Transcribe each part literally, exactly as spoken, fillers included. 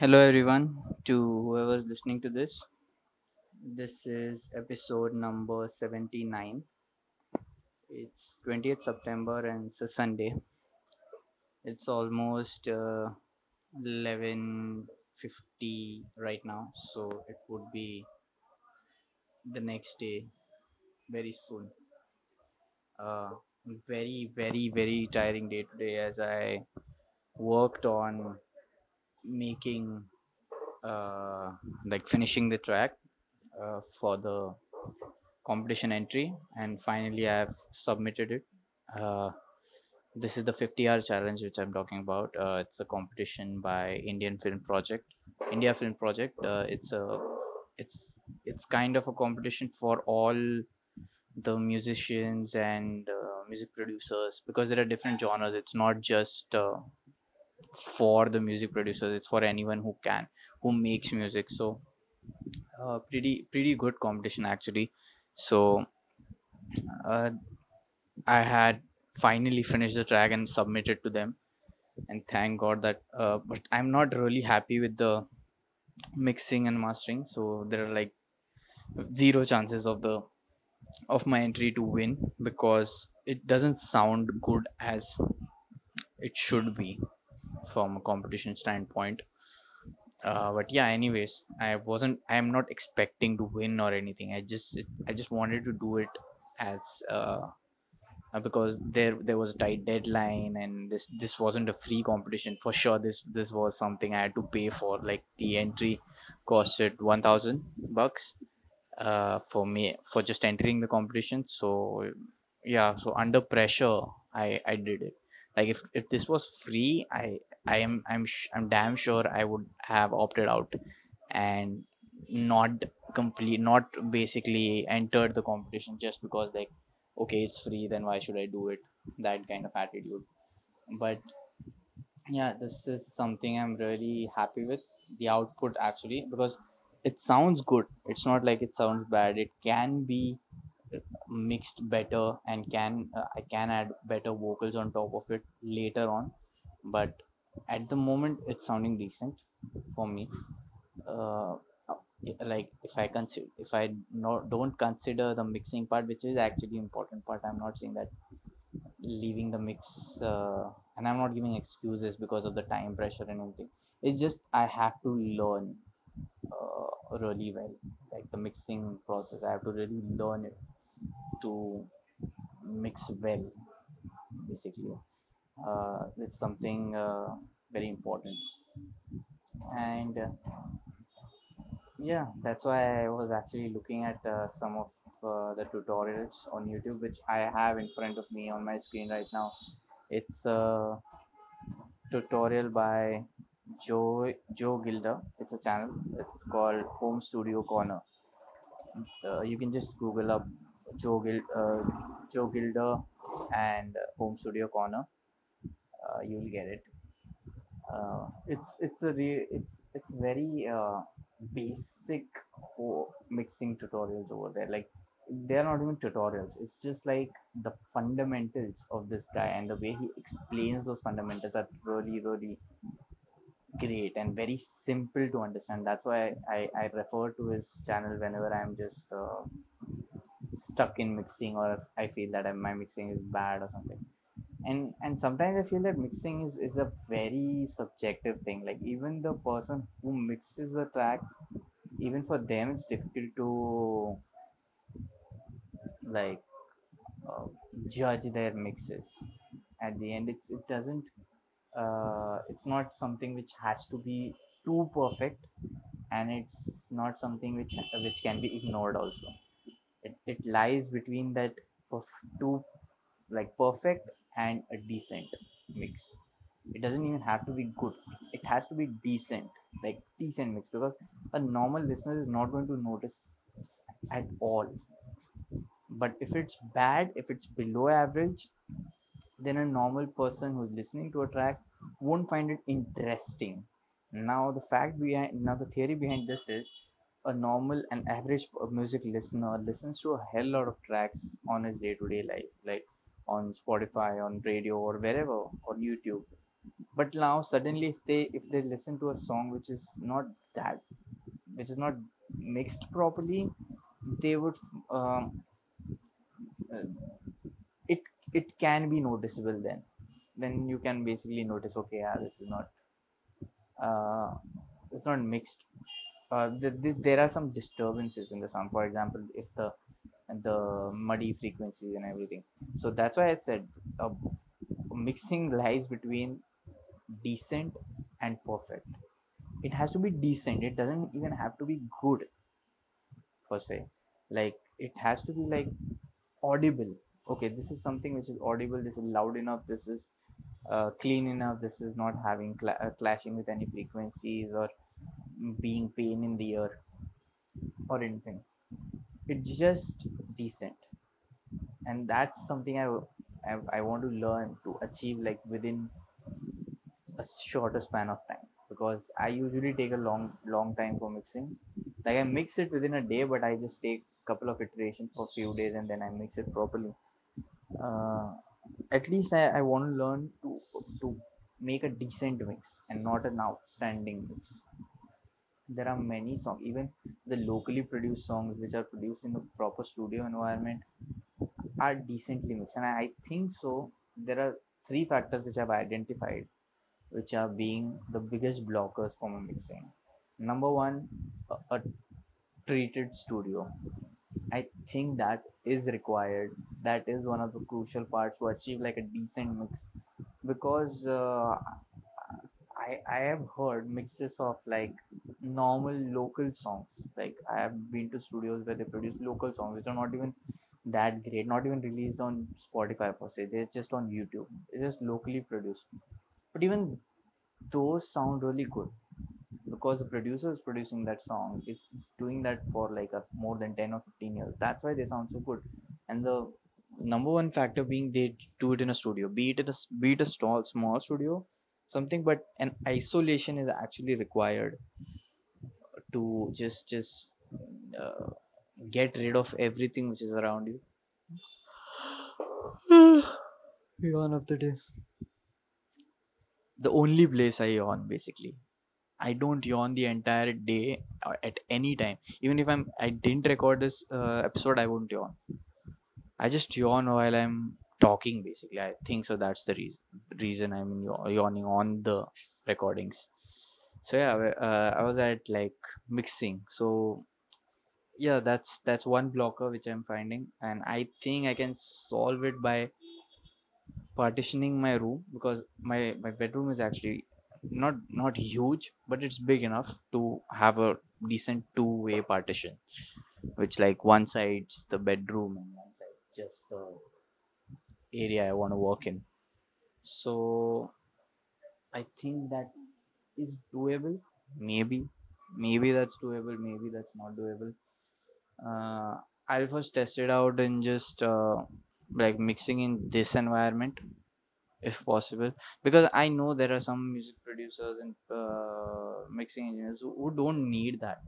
Hello everyone, to whoever's listening to this. This is episode number seventy-nine. It's twentieth September and it's a Sunday. It's almost uh, eleven fifty right now, so it would be the next day very soon. Uh, very very very tiring day today, as I worked on making uh, like finishing the track uh, for the competition entry, and finally I have submitted it. Uh, this is the fifty hour challenge which I'm talking about. Uh, it's a competition by Indian Film Project, India Film Project. Uh, it's a it's it's kind of a competition for all the musicians and uh, music producers, because there are different genres. It's not just uh, for the music producers, it's for anyone who can who makes music. So uh, pretty pretty good competition actually. So uh, I had finally finished the track and submitted to them, and thank God that uh, but I'm not really happy with the mixing and mastering, so there are like zero chances of the of my entry to win, because it doesn't sound good as it should be from a competition standpoint. Uh, but yeah, anyways, I wasn't I am not expecting to win or anything. I just it, I just wanted to do it as uh, because there there was a tight deadline, and this this wasn't a free competition for sure. This this was something I had to pay for. Like, the entry costed one thousand bucks uh, for me for just entering the competition. So yeah, so under pressure I, I did it. Like, if, if this was free, I I am I'm sh- I'm damn sure I would have opted out and not complete not basically entered the competition, just because, like, okay, it's free, then why should I do it? That kind of attitude. But yeah, this is something I'm really happy with, the output actually, because it sounds good. It's not like it sounds bad. It can be mixed better, and can uh, I can add better vocals on top of it later on, but at the moment it's sounding decent for me. Uh, like, if I consider if I no, don't consider the mixing part, which is actually important part. I'm not saying that leaving the mix uh, and I'm not giving excuses because of the time pressure and anything. It's just I have to learn uh, really well, like the mixing process. I have to really learn it to mix well, basically. Uh, it's something uh, very important, and uh, yeah, that's why I was actually looking at uh, some of uh, the tutorials on YouTube, which I have in front of me on my screen right now. It's a tutorial by Joe Joe Gilder. It's a channel. It's called Home Studio Corner. Uh, you can just Google up Joe Gil uh, Joe Gilder and Home Studio Corner. Uh, you'll get it. Uh, it's it's a re- it's it's very uh, basic ho- mixing tutorials over there. Like, they're not even tutorials. It's just like the fundamentals of this guy, and the way he explains those fundamentals are really really great and very simple to understand. That's why I, I refer to his channel whenever I'm just uh, stuck in mixing, or if I feel that my mixing is bad or something. And and sometimes I feel that mixing is, is a very subjective thing. Like, even the person who mixes the track, even for them it's difficult to like uh, judge their mixes. At the end, it's it doesn't uh, it's not something which has to be too perfect, and it's not something which which can be ignored also. It it lies between that perf- too like perfect and a decent mix. It doesn't even have to be good. It has to be decent, like decent mix, because a normal listener is not going to notice at all. But if it's bad, if it's below average, then a normal person who's listening to a track won't find it interesting. Now the fact behind, now the theory behind this is, a normal and average music listener listens to a hell lot of tracks on his day-to-day life, like on Spotify, on radio, or wherever, on YouTube. But now suddenly if they if they listen to a song which is not that which is not mixed properly, they would um, it it can be noticeable. Then then you can basically notice, okay, yeah, this is not uh, it's not mixed. Uh, the, the, there are some disturbances in the sound, for example if the the muddy frequencies and everything. So that's why I said uh, mixing lies between decent and perfect. It has to be decent, it doesn't even have to be good per se. Like it has to be like audible. Okay, this is something which is audible, this is loud enough, this is uh, clean enough, this is not having cl uh, clashing with any frequencies or being pain in the ear or anything. It's just decent, and that's something I, I I want to learn to achieve like within a shorter span of time, because I usually take a long long time for mixing. Like I mix it within a day, but I just take a couple of iterations for a few days and then I mix it properly. Uh, at least I, I want to learn to to make a decent mix and not an outstanding mix. There are many songs, even the locally produced songs which are produced in the proper studio environment are decently mixed. And I think so there are three factors which I've identified which are being the biggest blockers for my mixing. Number one, a, a treated studio. I think that is required. That is one of the crucial parts to achieve like a decent mix, because uh, I, I have heard mixes of like normal local songs. Like I have been to studios where they produce local songs which are not even that great, not even released on Spotify per se, they're just on YouTube, it's just locally produced. But even those sound really good because the producer is producing that song, is doing that for like a, more than ten or fifteen years. That's why they sound so good. And the number one factor being they do it in a studio, be it in a, be it a small, small studio something, but an isolation is actually required to just just uh, get rid of everything which is around you. Yawn of the day. The only place I yawn, basically. I don't yawn the entire day or at any time. Even if I'm I didn't record this uh, episode, I wouldn't yawn. I just yawn while I'm talking, basically. I think so. That's the reason reason I'm yawning on the recordings. So yeah, uh, I was at like mixing. So yeah, that's that's one blocker which I'm finding, and I think I can solve it by partitioning my room, because my my bedroom is actually not not huge, but it's big enough to have a decent two-way partition, which like one side's the bedroom and one side just the area I want to work in. So I think that is doable. Maybe maybe that's doable, maybe that's not doable. uh, I'll first test it out and just uh, like mixing in this environment if possible, because I know there are some music producers and uh, mixing engineers who, who don't need that,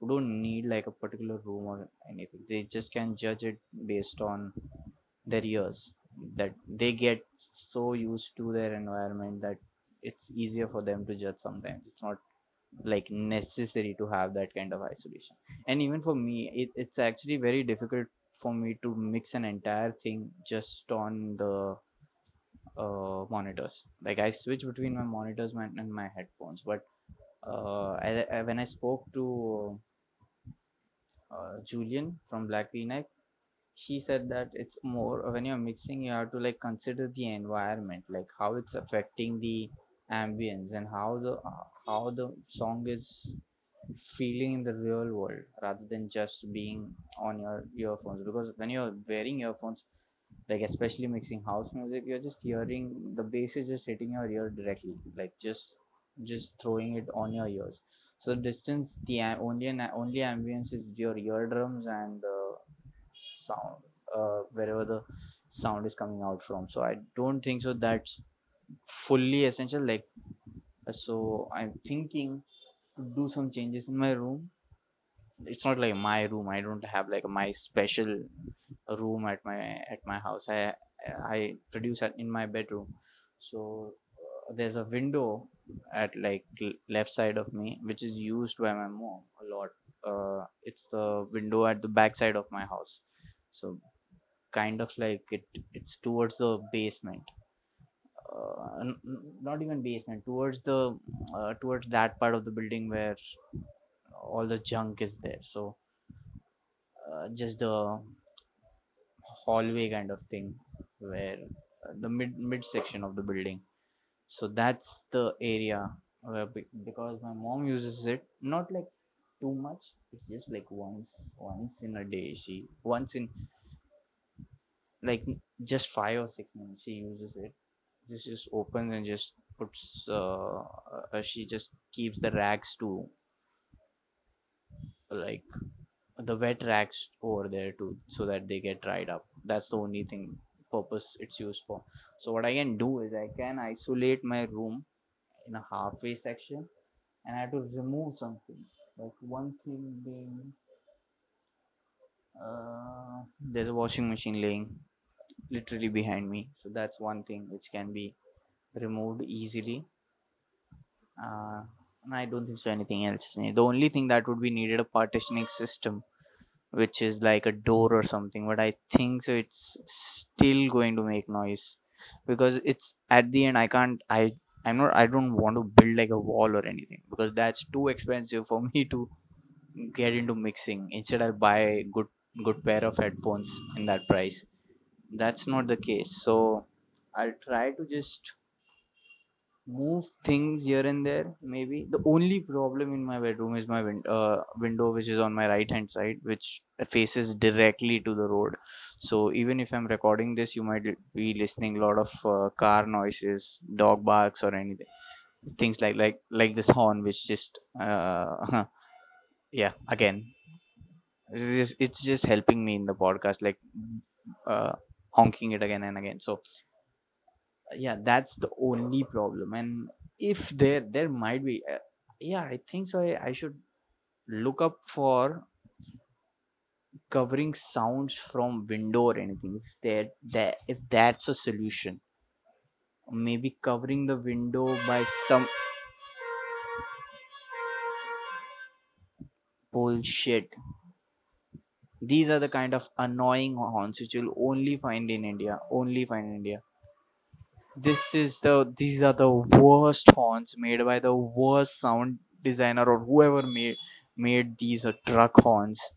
who don't need like a particular room or anything. They just can judge it based on their ears, that they get so used to their environment that it's easier for them to judge. Sometimes it's not like necessary to have that kind of isolation. And even for me, it, it's actually very difficult for me to mix an entire thing just on the uh, monitors. Like I switch between my monitors and my headphones, but uh, I, I, when I spoke to uh, Julian from Black Peanut, he said that it's more, when you're mixing, you have to like consider the environment, like how it's affecting the ambience and how the uh, how the song is feeling in the real world, rather than just being on your earphones. Because when you're wearing earphones, like especially mixing house music, you're just hearing the bass is just hitting your ear directly, like just just throwing it on your ears. So distance, the only only ambience is your eardrums and the uh, sound, uh, wherever the sound is coming out from. So I don't think so that's fully essential. Like, so I'm thinking to do some changes in my room. It's not like my room, I don't have like my special room at my at my house. I I produce in my bedroom. So there's a window at like left side of me which is used by my mom a lot. Uh, it's the window at the back side of my house, so kind of like it it's towards the basement, uh, n not even basement, towards the uh, towards that part of the building where all the junk is there. So uh, just the hallway kind of thing, where uh, the mid mid section of the building. So that's the area where, because my mom uses it not like too much, it's just like once once in a day, she once in like just five or six minutes she uses it, just just opens and just puts uh, uh she just keeps the rags to like the wet rags over there too, so that they get dried up. That's the only thing purpose it's used for. So what I can do is I can isolate my room in a halfway section, and I have to remove some things, like one thing being uh, there's a washing machine laying literally behind me, so that's one thing which can be removed easily. uh, and I don't think so anything else is needed. The only thing that would be needed a partitioning system, which is like a door or something, but I think so it's still going to make noise, because it's at the end I can't I I'm not I don't want to build like a wall or anything, because that's too expensive for me to get into mixing. Instead I buy a good good pair of headphones in that price. That's not the case, so I'll try to just move things here and there. Maybe the only problem in my bedroom is my win uh, window, which is on my right hand side, which faces directly to the road. So even if I'm recording this, you might be listening a lot of uh, car noises, dog barks, or anything, things like like like this horn, which just uh, yeah, again, it's just, it's just helping me in the podcast, like uh, honking it again and again. So yeah, that's the only problem. And if there there might be uh, yeah, I think so I, I should look up for covering sounds from window or anything, if there that if that's a solution. Maybe covering the window by some bullshit. These are the kind of annoying horns which you'll only find in India, only find in India. This is the these are the worst horns made by the worst sound designer, or whoever made made these uh, truck horns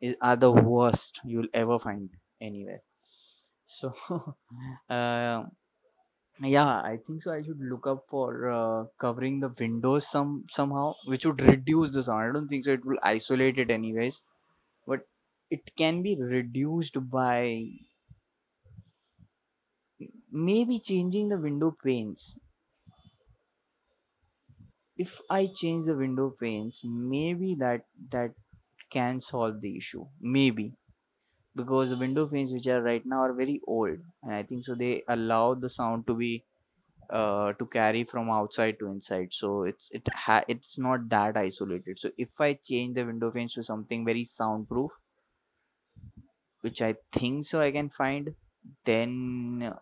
is are the worst you'll ever find anywhere. So uh, yeah, I think so I should look up for uh, covering the windows some somehow, which would reduce the sound. I don't think so it will isolate it anyways, but it can be reduced by maybe changing the window panes. If I change the window panes, maybe that that can solve the issue, maybe, because the window panes which are right now are very old, and I think so they allow the sound to be uh, to carry from outside to inside, so it's it ha it's not that isolated. So if I change the window panes to something very soundproof, which I think so I can find, then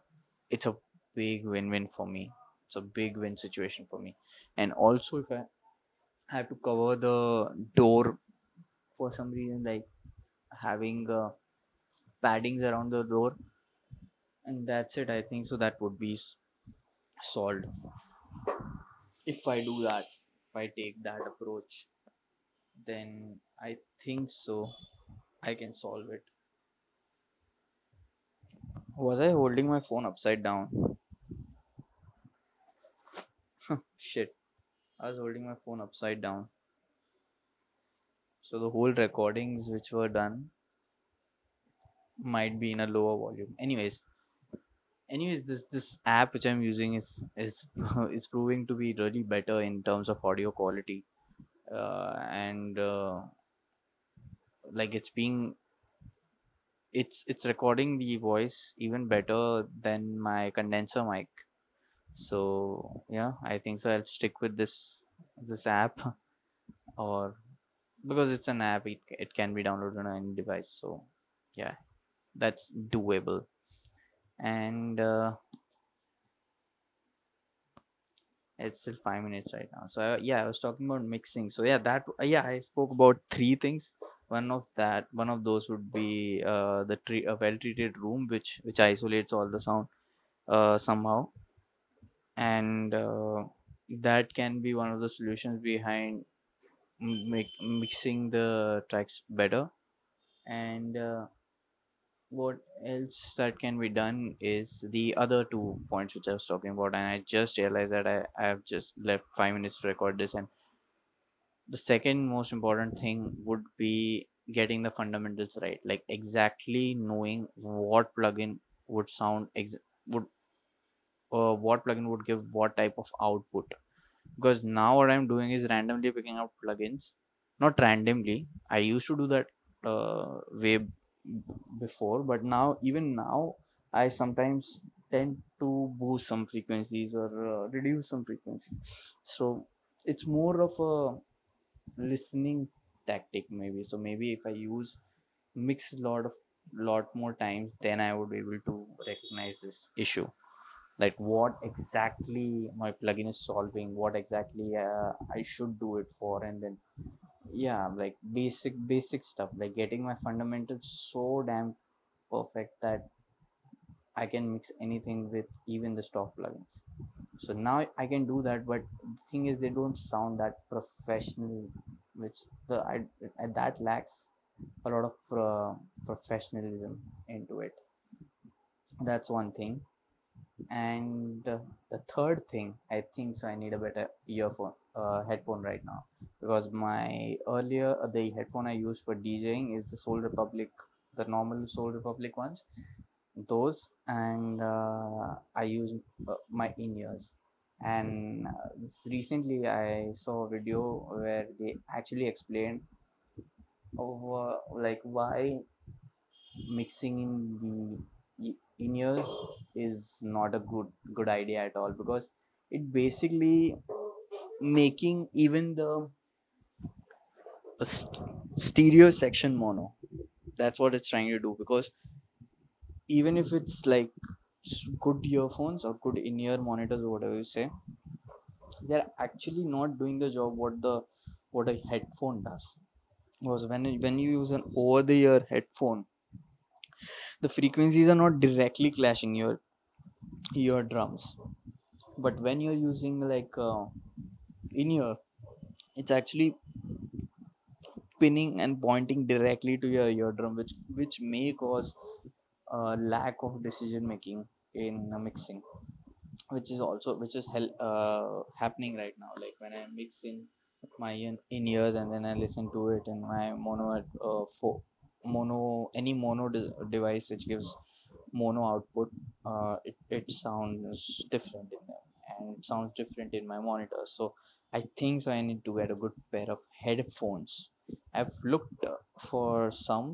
it's a big win-win for me. It's a big win situation for me. And also, if I have to cover the door for some reason, like having uh, paddings around the door, and that's it. I think so that would be solved if I do that. If I take that approach, then I think so I can solve it. Was I holding my phone upside down? Shit, I was holding my phone upside down. So the whole recordings which were done might be in a lower volume. Anyways, anyways, this this app which I'm using is is is proving to be really better in terms of audio quality, uh, and uh, like it's being. It's it's recording the voice even better than my condenser mic. So yeah, I think so I'll stick with this this app, or because it's an app, it it can be downloaded on any device. So yeah, that's doable. And uh, It's still five minutes right now. So uh, yeah, I was talking about mixing. So yeah, that uh, yeah, I spoke about three things. One of that, one of those would be uh, the tree, a well-treated room, which which isolates all the sound uh, somehow, and uh, that can be one of the solutions behind make, mixing the tracks better. And uh, what else that can be done is the other two points which I was talking about, and I just realized that I, I have just left five minutes to record this. And the second most important thing would be getting the fundamentals right, like exactly knowing what plugin would sound ex would uh, what plugin would give what type of output. Because now what I'm doing is randomly picking out plugins, not randomly. I used to do that uh, way before, but now even now I sometimes tend to boost some frequencies or uh, reduce some frequencies. So it's more of a listening tactic maybe. So maybe if I use mix a lot of lot more times, then I would be able to recognize this issue, like what exactly my plugin is solving, what exactly uh, I should do it for. And then yeah, like basic basic stuff, like getting my fundamentals so damn perfect that I can mix anything with even the stock plugins. So now I can do that, but the thing is they don't sound that professional, which the I, that lacks a lot of pro professionalism into it. That's one thing. And uh, the third thing, I think, so I need a better earphone uh, headphone right now, because my earlier uh, the headphone I used for DJing is the Sol Republic, the normal Sol Republic ones, those. And uh, I use uh, my in-ears. And uh, recently I saw a video where they actually explained over like why mixing in the in-ears is not a good good idea at all, because it basically making even the st stereo section mono. That's what it's trying to do, because even if it's like good earphones or good in-ear monitors or whatever you say, they're actually not doing the job what the what a headphone does. Because when it, when you use an over-the-ear headphone, the frequencies are not directly clashing your eardrums. But when you're using like uh, in-ear, it's actually pinning and pointing directly to your eardrum, which which may cause Uh, lack of decision making in uh, mixing, which is also which is hel uh, happening right now. Like when I mix in my in, in ears and then I listen to it in my mono uh, for mono any mono de device which gives mono output, uh, it it sounds different in them, and it sounds different in my monitor. So I think so I need to get a good pair of headphones. I've looked for some,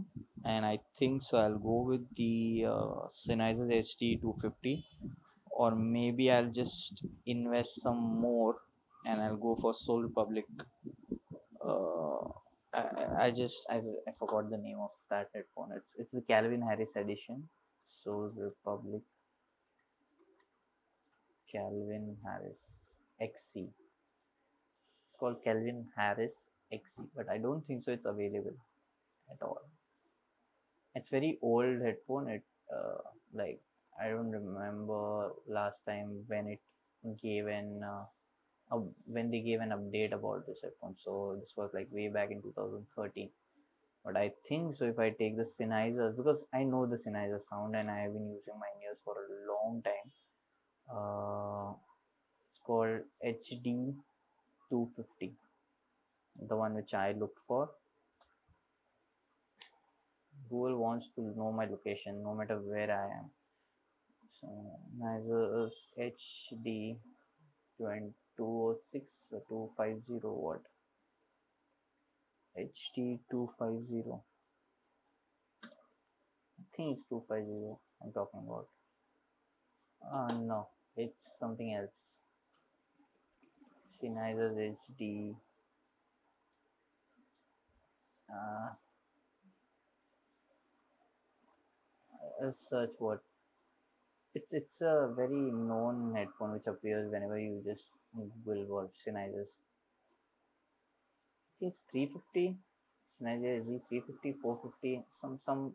and I think so I'll go with the uh, Sennheiser H D two fifty, or maybe I'll just invest some more and I'll go for Sol Republic. Uh, I, I just I, I forgot the name of that headphone. It's it's the Calvin Harris edition, Sol Republic, Calvin Harris X C. It's called Calvin Harris X C, but I don't think so it's available at all. It's very old headphone. It uh, like I don't remember last time when it gave an uh, uh, when they gave an update about this headphone. So this was like way back in two thousand thirteen. But I think so if I take the Sennheisers, because I know the Sennheiser sound and I have been using my ears for a long time. Uh, it's called H D two fifty. The one which I looked for. Google wants to know my location no matter where I am. So Sennheiser H D two oh six or two fifty, what? H D two fifty. I think it's two fifty I'm talking about. Uh, no, it's something else. Sennheiser H D. Uh, let's search what it's it's a very known headphone which appears whenever you just billboard, Sennheiser's. I think it's three fifty, Sennheiser H D three fifty, four fifty, some, some,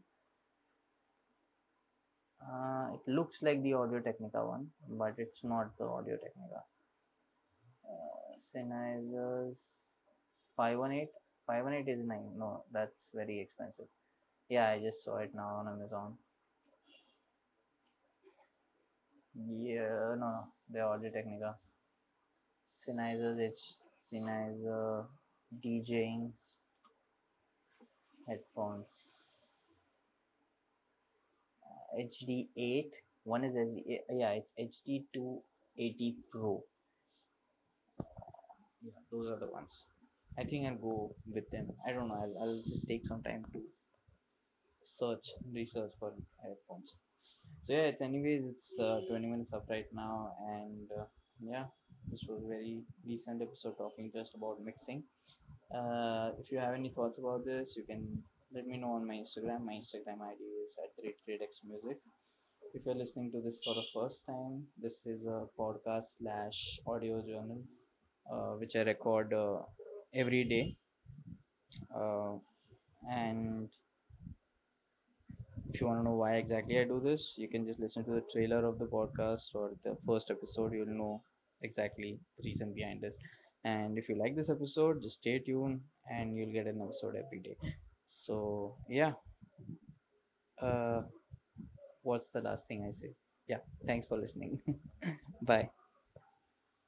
uh, it looks like the Audio Technica one, but it's not the Audio Technica. Uh, Sennheiser's five one eight, five one eight is nine, no, that's very expensive. Yeah, I just saw it now on Amazon. Yeah, no, no, the Audio Technica. Sennheiser, it's Sennheiser DJing headphones. Uh, H D eight, one is H D, yeah, it's H D two eighty Pro. Yeah, those are the ones. I think I'll go with them. I don't know, I'll, I'll just take some time to search, research for headphones. So yeah, it's anyways, it's uh, twenty minutes up right now, and uh, yeah, this was a very recent episode talking just about mixing. Uh, if you have any thoughts about this, you can let me know on my Instagram. My Instagram I D is at great great x music. If you're listening to this for the first time, this is a podcast slash audio journal, uh, which I record uh, every day, uh, and if you want to know why exactly I do this, you can just listen to the trailer of the podcast or the first episode. You'll know exactly the reason behind this. And if you like this episode, just stay tuned and you'll get an episode every day. So yeah, uh, what's the last thing I say? Yeah, thanks for listening. Bye.